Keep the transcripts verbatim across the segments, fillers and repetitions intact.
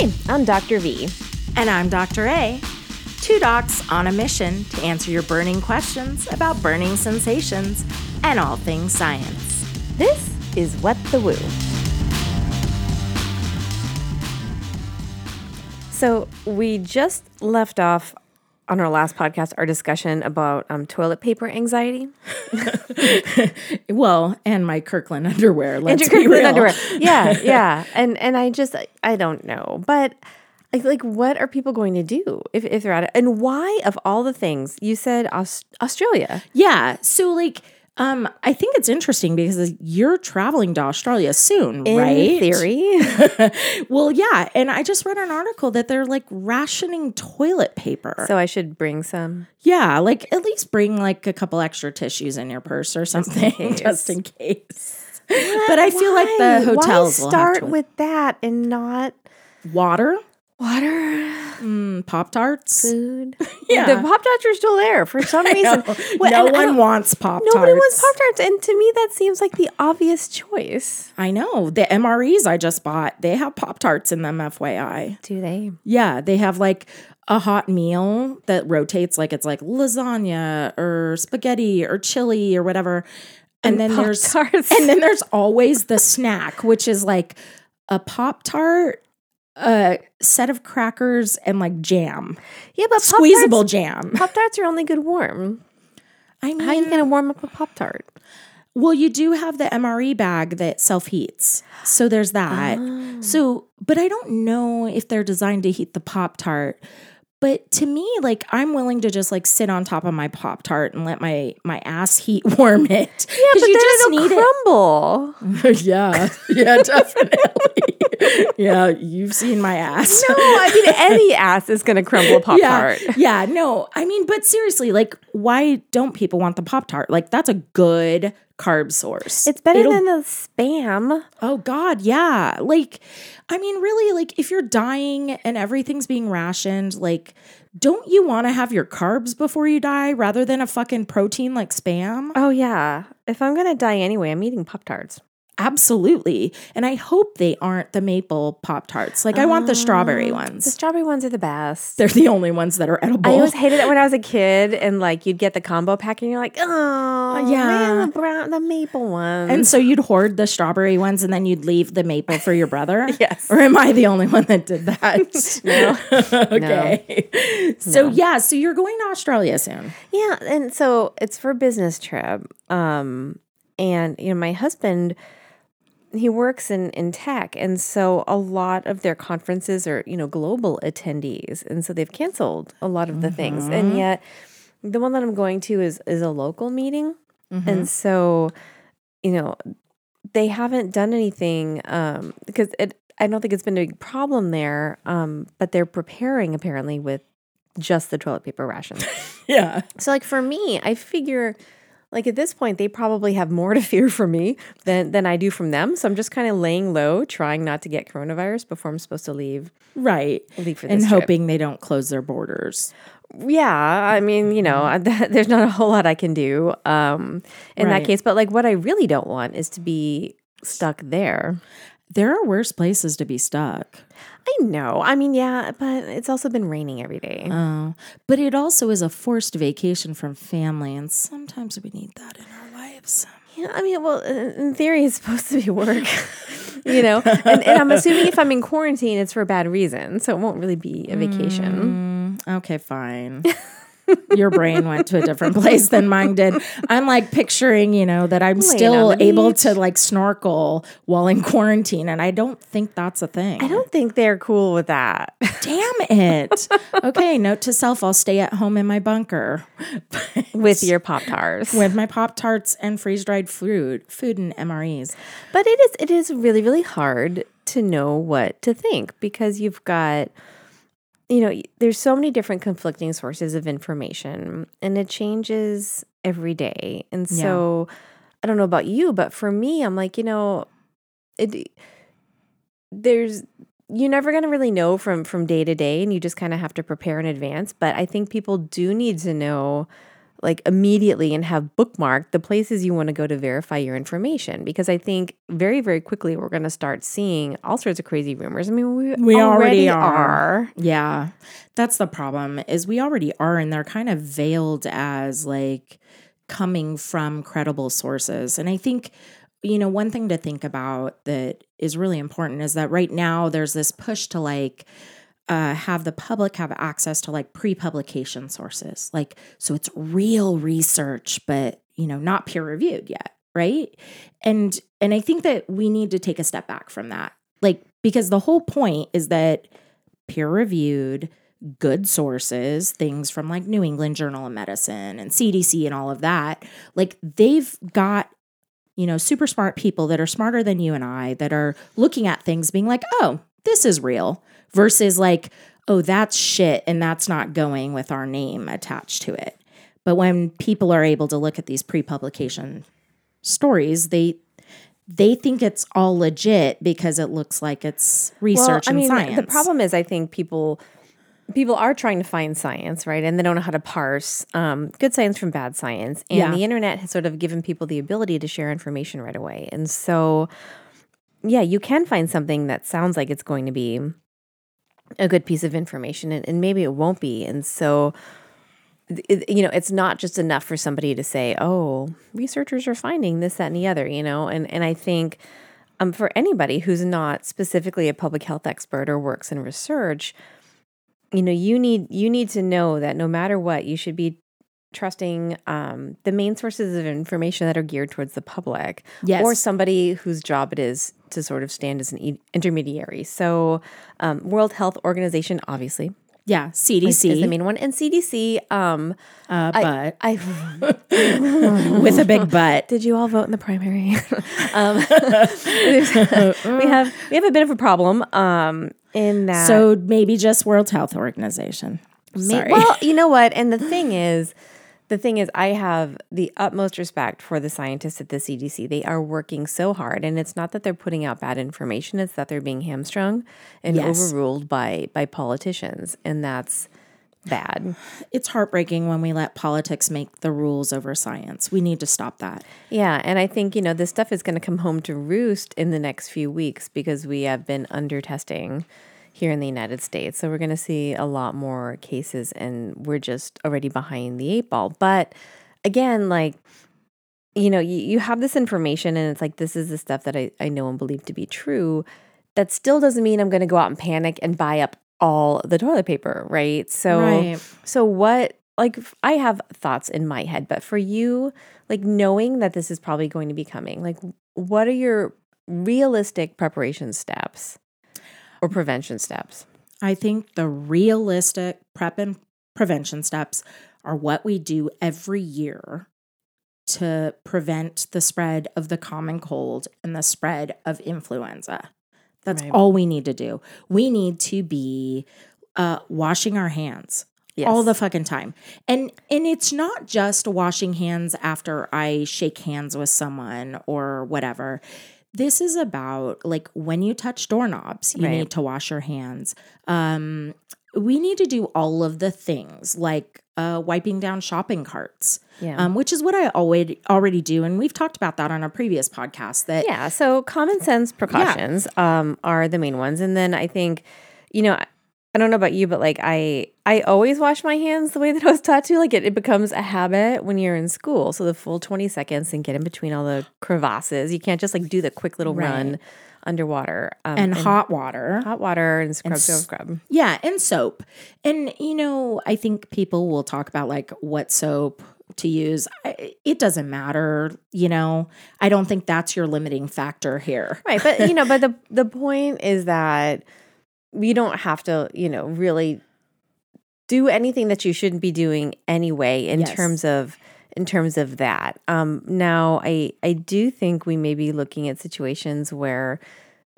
Hi, I'm Doctor V. And I'm Doctor A. Two docs on a mission to answer your burning questions about burning sensations and all things science. This is What the Woo. So we just left off on our last podcast, our discussion about um, toilet paper anxiety. Well, and my Kirkland underwear. Let's and your Kirkland underwear. Yeah, yeah. And and I just, I don't know. But like, like what are people going to do if, if they're at it? And why, of all the things, you said Aus- Australia. Yeah. So like, um, I think it's interesting because you're traveling to Australia soon, in right? In theory. Well, yeah. And I just read an article that they're like rationing toilet paper. So I should bring some? Yeah. Like at least bring like a couple extra tissues in your purse or something just in case. Just in case. But I feel like the hotels will have to. Why start with that and not? Water? Water, mm, Pop-Tarts, food. Yeah, the Pop-Tarts are still there for some reason. What, no one wants Pop-Tarts. Nobody wants Pop-Tarts, and to me, that seems like the obvious choice. I know the M R Es I just bought. They have Pop-Tarts in them, F Y I. Do they? Yeah, they have like a hot meal that rotates, like it's like lasagna or spaghetti or chili or whatever, and, and then Pop-Tarts. there's and then there's always the snack, which is like a Pop-Tart. A set of crackers and like jam. Yeah, but squeezable Pop-Tarts, jam. Pop-Tarts are only good warm. I mean, how are you going to warm up a Pop-Tart? Well, you do have the M R E bag that self-heats. So there's that. Oh. So, but I don't know if they're designed to heat the Pop-Tart. But to me, like, I'm willing to just, like, sit on top of my Pop-Tart and let my, my ass heat warm it. Yeah, but you then just it'll need crumble. It. Yeah. Yeah, definitely. Yeah, you've seen my ass. No, I mean, any ass is going to crumble a Pop-Tart. Yeah, yeah, no. I mean, but seriously, like, why don't people want the Pop-Tart? Like, that's a good carb source. It's better It'll, than the Spam. Oh, God, yeah. Like, I mean, really, like, if you're dying and everything's being rationed, like, don't you want to have your carbs before you die rather than a fucking protein like Spam? Oh, yeah. If I'm going to die anyway, I'm eating Pop-Tarts. Absolutely. And I hope they aren't the maple Pop-Tarts. Like, I um, want the strawberry ones. The strawberry ones are the best. They're the only ones that are edible. I always hated it when I was a kid and, like, you'd get the combo pack and you're like, oh, yeah, man, the, brown, the maple ones. And so you'd hoard the strawberry ones and then you'd leave the maple for your brother? Yes. Or am I the only one that did that? No. Okay. No. So, no. yeah, so you're going to Australia soon. Yeah, and so it's for a business trip. Um, and, you know, my husband... He works in, in tech, and so a lot of their conferences are, you know, global attendees, and so they've canceled a lot of the mm-hmm. things. And yet, the one that I'm going to is is a local meeting, mm-hmm. and so, you know, they haven't done anything um, because it. I don't think it's been a big problem there, um, but they're preparing apparently with just the toilet paper rations. Yeah. So, like for me, I figure. Like at this point, they probably have more to fear from me than, than I do from them. So I'm just kind of laying low, trying not to get coronavirus before I'm supposed to leave. Right. Leave for this and trip. Hoping they don't close their borders. Yeah. I mean, you know, I, th- there's not a whole lot I can do um, in right. that case. But like what I really don't want is to be stuck there. There are worse places to be stuck. I know. I mean, yeah, but it's also been raining every day. Oh, but it also is a forced vacation from family, and sometimes we need that in our lives. Yeah, I mean, well, in theory, it's supposed to be work, you know? And, and I'm assuming if I'm in quarantine, it's for a bad reason, so it won't really be a vacation. Mm, okay, fine. Your brain went to a different place than mine did. I'm like picturing, you know, that I'm Laying still able beach. to like snorkel while in quarantine. And I don't think that's a thing. I don't think they're cool with that. Damn it. Okay. Note to self, I'll stay at home in my bunker. With your Pop-Tarts. With my Pop-Tarts and freeze-dried food, food and M R Es. But it is, it is really, really hard to know what to think because you've got... You know, there's so many different conflicting sources of information, and it changes every day. And so, yeah. I don't know about you, but for me, I'm like, you know, it. There's you're never going to really know from from day to day, and you just kind of have to prepare in advance. But I think people do need to know like immediately and have bookmarked the places you want to go to verify your information, because I think very, very quickly we're going to start seeing all sorts of crazy rumors. I mean, we, we already, already are. are. Yeah. That's the problem, is we already are, and they're kind of veiled as like coming from credible sources. And I think, you know, one thing to think about that is really important is that right now there's this push to like, Uh, have the public have access to like pre-publication sources. Like, so it's real research, but, you know, not peer-reviewed yet, right? And and I think that we need to take a step back from that. Like, because the whole point is that peer-reviewed, good sources, things from like New England Journal of Medicine and C D C and all of that, like they've got, you know, super smart people that are smarter than you and I that are looking at things being like, oh, this is real. Versus like, oh, that's shit, and that's not going with our name attached to it. But when people are able to look at these pre-publication stories, they they think it's all legit because it looks like it's research well, I and mean, science. The problem is, I think people people are trying to find science, right? And they don't know how to parse um, good science from bad science. And yeah. the internet has sort of given people the ability to share information right away. And so, yeah, you can find something that sounds like it's going to be a good piece of information, and, and maybe it won't be. And so, it, you know, it's not just enough for somebody to say, oh, researchers are finding this, that, and the other, you know? And, and I think um, for anybody who's not specifically a public health expert or works in research, you know, you need, you need to know that no matter what, you should be trusting um, the main sources of information that are geared towards the public, yes. or somebody whose job it is to sort of stand as an e- intermediary. So um, World Health Organization, obviously. Yeah, C D C. Is, is the main one. And C D C. Um, uh, but. I, I with a big but. Did you all vote in the primary? um, we have we have a bit of a problem um, in that. So maybe just World Health Organization. Sorry. Well, you know what? And the thing is, the thing is, I have the utmost respect for the scientists at the C D C. They are working so hard, and it's not that they're putting out bad information; it's that they're being hamstrung and yes. overruled by by politicians, and that's bad. It's heartbreaking when we let politics make the rules over science. We need to stop that. Yeah, and I think, you know, this stuff is going to come home to roost in the next few weeks because we have been under-testing here in the United States. So we're going to see a lot more cases, and we're just already behind the eight ball. But again, like, you know, you, you have this information, and it's like, this is the stuff that I, I know and believe to be true. That still doesn't mean I'm going to go out and panic and buy up all the toilet paper, right? So, right. so what, like, I have thoughts in my head, but for you, like, knowing that this is probably going to be coming, like, what are your realistic preparation steps? Or prevention steps? I think the realistic prep and prevention steps are what we do every year to prevent the spread of the common cold and the spread of influenza. That's right. All we need to do. We need to be uh, washing our hands. Yes. All the fucking time. And and it's not just washing hands after I shake hands with someone or whatever. This is about, like, when you touch doorknobs, you right. need to wash your hands. Um, we need to do all of the things, like uh, wiping down shopping carts, yeah. um, which is what I already, already do. And we've talked about that on our previous podcast. That Yeah, so common sense precautions yeah. um, are the main ones. And then I think, you know, I don't know about you, but, like, I I always wash my hands the way that I was taught to. Like, it, it becomes a habit when you're in school. So the full twenty seconds and get in between all the crevasses. You can't just, like, do the quick little right. run underwater. Um, and, and hot water. Hot water and scrub, and, scrub, scrub. Yeah, and soap. And, you know, I think people will talk about, like, what soap to use. I, it doesn't matter, you know. I don't think that's your limiting factor here. Right, but, you know, but the the point is that you don't have to, you know, really do anything that you shouldn't be doing anyway in yes. terms of in terms of that. Um, now, I, I do think we may be looking at situations where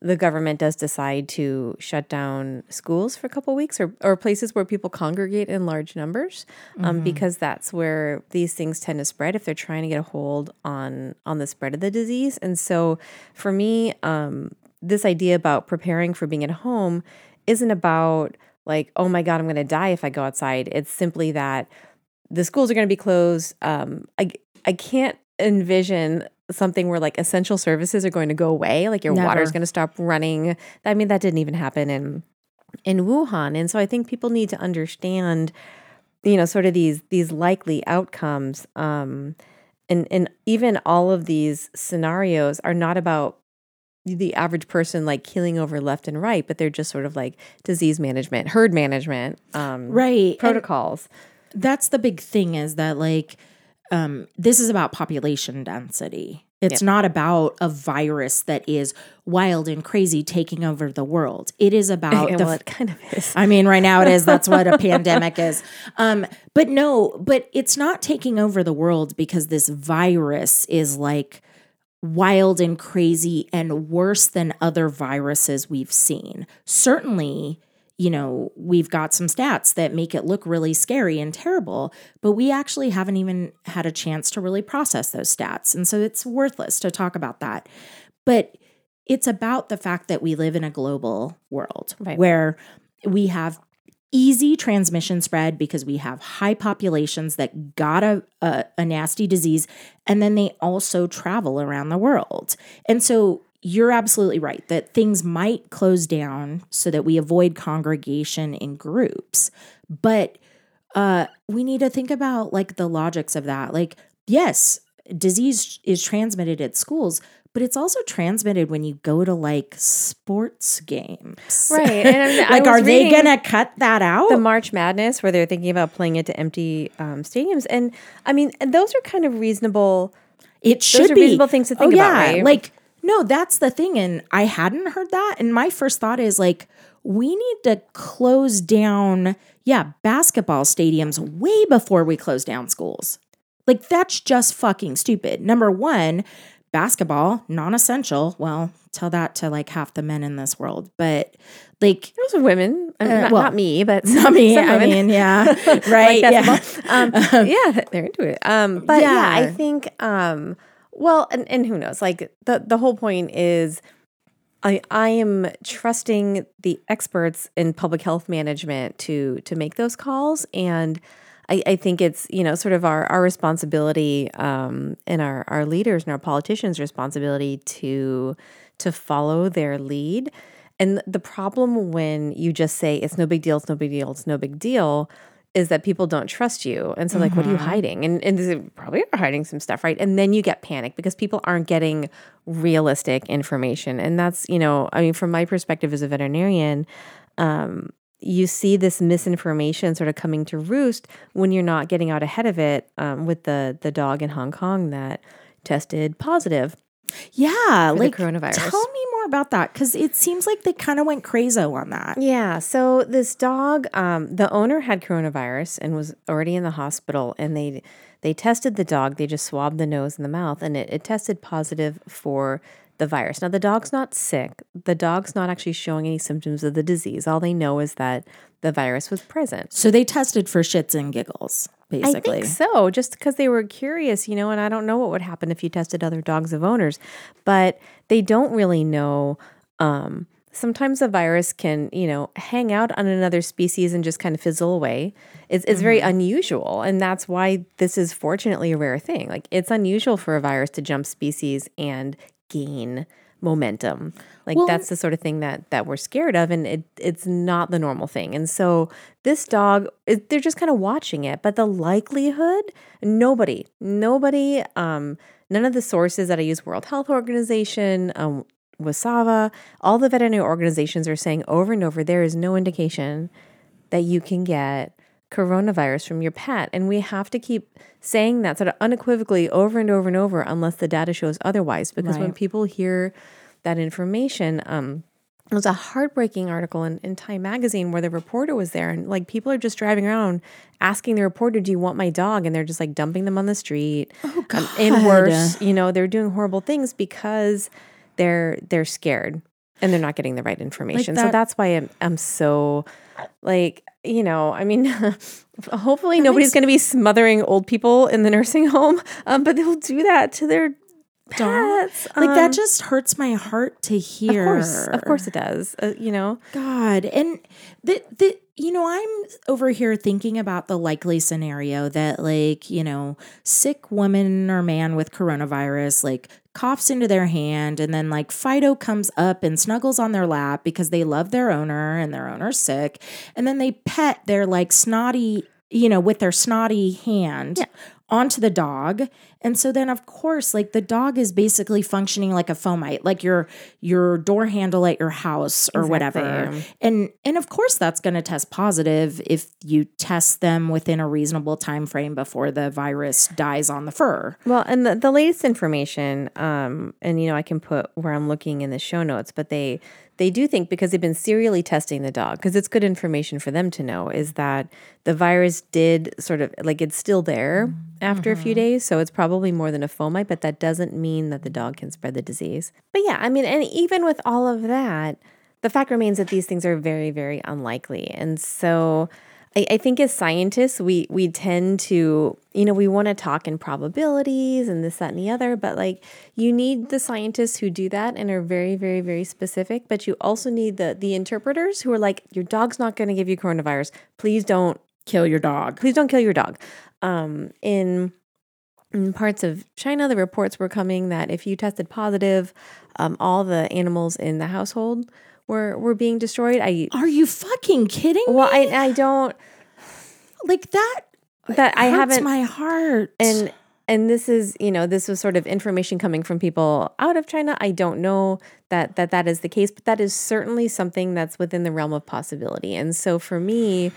the government does decide to shut down schools for a couple of weeks or, or places where people congregate in large numbers um, mm-hmm. because that's where these things tend to spread if they're trying to get a hold on, on the spread of the disease. And so for me, um, this idea about preparing for being at home isn't about like, oh my God, I'm going to die if I go outside. It's simply that the schools are going to be closed. Um, I I can't envision something where like essential services are going to go away, like your Never. water's going to stop running. I mean, that didn't even happen in in Wuhan. And so I think people need to understand, you know, sort of these these likely outcomes. Um, and and even all of these scenarios are not about the average person like keeling over left and right, but they're just sort of like disease management, herd management, um, right. protocols. And that's the big thing is that like, um, this is about population density. It's yeah. not about a virus that is wild and crazy taking over the world. It is about... well, the f- it kind of is. I mean, right now it is. That's what a pandemic is. Um, but no, but it's not taking over the world because this virus is like wild and crazy and worse than other viruses we've seen. Certainly, you know, we've got some stats that make it look really scary and terrible, but we actually haven't even had a chance to really process those stats. And so it's worthless to talk about that. But it's about the fact that we live in a global world right. where we have easy transmission spread because we have high populations that got a, a, a nasty disease, and then they also travel around the world. And so you're absolutely right that things might close down so that we avoid congregation in groups. But uh, we need to think about like the logics of that. Like, yes, disease is transmitted at schools, but it's also transmitted when you go to like sports games. Right. And like, are they going to cut that out? The March Madness, where they're thinking about playing it to empty um, stadiums. And I mean, those are kind of reasonable. It should those are be. reasonable things to think oh, about, yeah. right? Like, no, that's the thing. And I hadn't heard that. And my first thought is like, we need to close down, yeah, basketball stadiums way before we close down schools. Like, that's just fucking stupid. Number one, basketball, non-essential. Well, tell that to like half the men in this world. But like, those are women. I mean, uh, not, well, not me, but not me. Some I mean, yeah, right. Like yeah, um, yeah, they're into it. Um, but yeah. yeah, I think. Um, Well, and, and who knows? Like the, the whole point is I I am trusting the experts in public health management to to make those calls. And I, I think it's, you know, sort of our, our responsibility um, and our, our leaders and our politicians' responsibility to to follow their lead. And the problem when you just say it's no big deal, it's no big deal, it's no big deal is that people don't trust you. And so like, mm-hmm. what are you hiding? And and they probably are hiding some stuff, right? And then you get panic because people aren't getting realistic information. And that's, you know, I mean, from my perspective as a veterinarian, um, you see this misinformation sort of coming to roost when you're not getting out ahead of it um, with the the dog in Hong Kong that tested positive. Yeah, like coronavirus. Tell me more about that because it seems like they kind of went crazo on that. Yeah, so this dog, um, the owner had coronavirus and was already in the hospital, and they they tested the dog. They just swabbed the nose and the mouth, and it, it tested positive for the virus. Now the dog's not sick. The dog's not actually showing any symptoms of the disease. All they know is that the virus was present. So they tested for shits and giggles. Basically. I think so, just because they were curious, you know, and I don't know what would happen if you tested other dogs of owners, but they don't really know. Um, sometimes a virus can, you know, hang out on another species and just kind of fizzle away. It's, it's mm-hmm. very unusual, and that's why this is fortunately a rare thing. Like, it's unusual for a virus to jump species and gain momentum. Like, well, that's the sort of thing that that we're scared of, and it it's not the normal thing. And so this dog, it, they're just kind of watching it, but the likelihood, nobody, nobody, um, none of the sources that I use, World Health Organization, um, Wasava, all the veterinary organizations are saying over and over, there is no indication that you can get coronavirus from your pet. And we have to keep saying that sort of unequivocally over and over and over unless the data shows otherwise, because right. when people hear that information, um, it was a heartbreaking article in, in Time Magazine where the reporter was there, and like, people are just driving around asking the reporter, do you want my dog? And they're just like dumping them on the street. Oh, God. Um, and worse, you know, they're doing horrible things because they're, they're scared and they're not getting the right information. Like that- so that's why I'm, I'm so like, you know, I mean, hopefully that nobody's makes... going to be smothering old people in the nursing home, um, but they'll do that to their pets. Um, like that just hurts my heart to hear. Of course, of course it does. Uh, you know, God, and the the you know, I'm over here thinking about the likely scenario that, like, you know, sick woman or man with coronavirus, like, coughs into their hand, and then, like, Fido comes up and snuggles on their lap because they love their owner and their owner's sick, and then they pet their, like, snotty, you know, with their snotty hand. Yeah. Onto the dog. And so then, of course, like, the dog is basically functioning like a fomite, like your your door handle at your house or exactly. whatever. And and of course that's going to test positive if you test them within a reasonable time frame before the virus dies on the fur. Well, and the, the latest information, um, and, you know, I can put where I'm looking in the show notes, but they they do think, because they've been serially testing the dog, because it's good information for them to know, is that the virus did sort of, like, it's still there after mm-hmm. a few days. So it's probably more than a fomite, but that doesn't mean that the dog can spread the disease. But yeah, I mean, and even with all of that, the fact remains that these things are very, very unlikely. And so I, I think as scientists, we we tend to, you know, we want to talk in probabilities and this, that, and the other, but, like, you need the scientists who do that and are very, very, very specific, but you also need the the interpreters who are like, your dog's not going to give you coronavirus. Please don't kill your dog. Please don't kill your dog. Um, in in parts of China, the reports were coming that if you tested positive, um, all the animals in the household were were being destroyed. I Are you fucking kidding well, me? Well, I I don't like that. That I haven't. My heart. And and this is, you know, this was sort of information coming from people out of China. I don't know that that, that is the case, but that is certainly something that's within the realm of possibility. And so for me,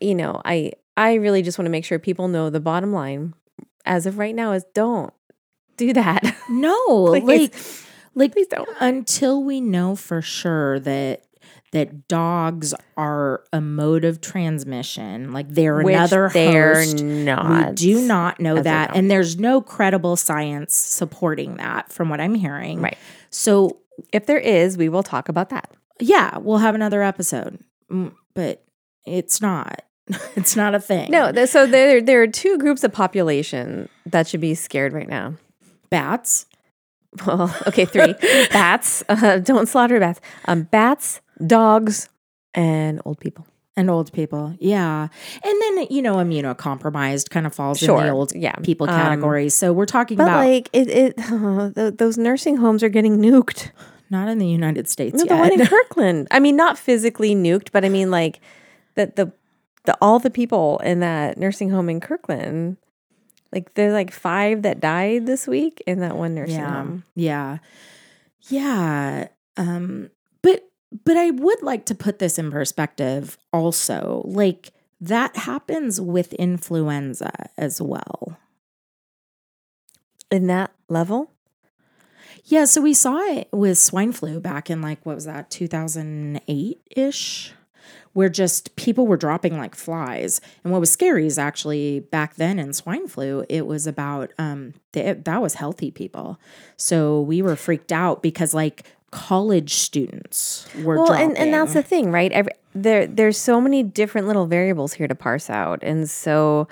you know, I I really just want to make sure people know the bottom line as of right now is don't do that. No, like like please don't. Until we know for sure that that dogs are a mode of transmission, like they're Which another they're host. Not. We do not know that, and there's no credible science supporting that from what I'm hearing. Right. So if there is, we will talk about that. Yeah, we'll have another episode. But it's not. It's not a thing. No, th- so there there are two groups of population that should be scared right now. Bats. Well, okay, three. Bats. Uh, don't slaughter bats. Um, bats, dogs, and old people. And old people, yeah. And then, you know, immunocompromised kind of falls sure. in the old yeah. people category. Um, so we're talking but about... But like, it, it, oh, th- those nursing homes are getting nuked. Not in the United States no, yet. The one in Kirkland. I mean, not physically nuked, but I mean, like, that the... the The, all the people in that nursing home in Kirkland, like there's like five that died this week in that one nursing yeah, home. Yeah. Yeah. Um, but but I would like to put this in perspective also. Like that happens with influenza as well. In that level? Yeah. So we saw it with swine flu back in like, what was that, two thousand eight-ish? Where just people were dropping like flies. And what was scary is actually back then in swine flu, it was about, um, the, it, that was healthy people. So we were freaked out because like college students were well, dropping. And, and that's the thing, right? Every, there, there's so many different little variables here to parse out. And so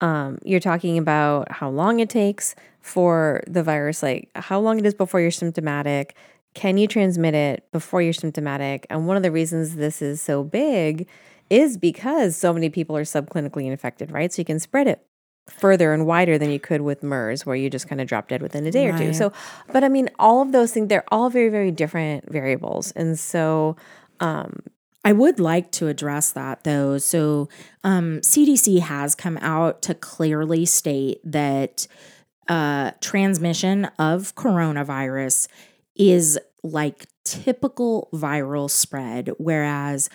um, you're talking about how long it takes for the virus, like how long it is before you're symptomatic. Can you transmit it before you're symptomatic? And one of the reasons this is so big is because so many people are subclinically infected, right? So you can spread it further and wider than you could with MERS, where you just kind of drop dead within a day right. or two. So, but I mean, all of those things, they're all very, very different variables. And so... um I would like to address that, though. So um, C D C has come out to clearly state that uh, transmission of coronavirus is like typical viral spread, whereas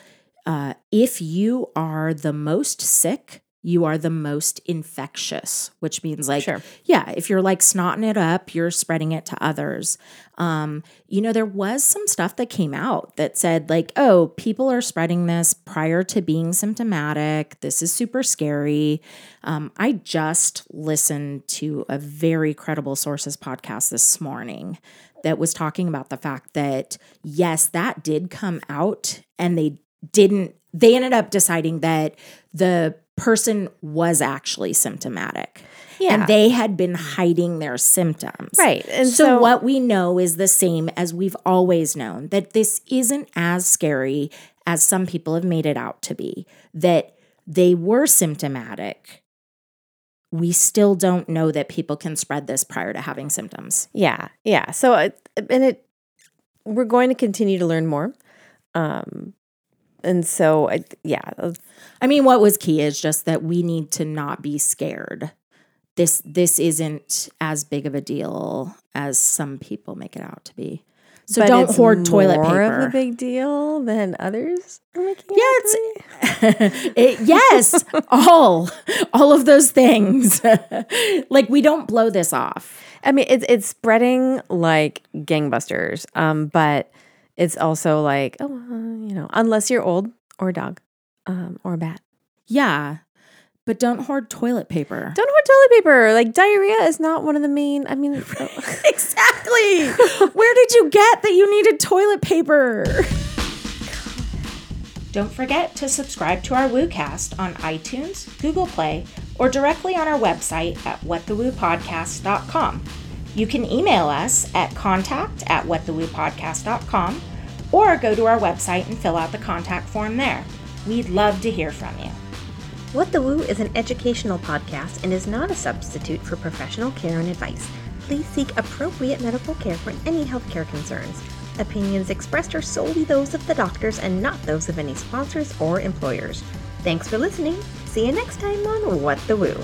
uh, if you are the most sick, you are the most infectious, which means like, sure. yeah, if you're like snotting it up, you're spreading it to others. Um, you know, there was some stuff that came out that said like, oh, people are spreading this prior to being symptomatic. This is super scary. Um, I just listened to a very credible sources podcast this morning that was talking about the fact that, yes, that did come out, and they didn't, they ended up deciding that the person was actually symptomatic. Yeah. And they had been hiding their symptoms. Right. And so, so what we know is the same as we've always known, that this isn't as scary as some people have made it out to be, that they were symptomatic. We still don't know that people can spread this prior to having symptoms. Yeah, yeah. So, uh, and it, we're going to continue to learn more. Um, and so, uh, yeah. I mean, what was key is just that we need to not be scared. This, this isn't as big of a deal as some people make it out to be. So but don't hoard toilet paper. It's more of a big deal than others are making it. Yeah, it's, it, yes, all, all of those things. Like, we don't blow this off. I mean, it's it's spreading like gangbusters, um, but it's also like, oh, you know, unless you're old or a dog um, or a bat. Yeah, but don't hoard toilet paper. Don't hoard toilet paper. Like, diarrhea is not one of the main, I mean. Oh. Exactly. Where did you get that you needed toilet paper? Don't forget to subscribe to our WooCast on iTunes, Google Play, or directly on our website at what the woo podcast dot com. You can email us at contact at what the woo podcast dot com or go to our website and fill out the contact form there. We'd love to hear from you. What the Woo is an educational podcast and is not a substitute for professional care and advice. Please seek appropriate medical care for any healthcare concerns. Opinions expressed are solely those of the doctors and not those of any sponsors or employers. Thanks for listening. See you next time on What the Woo.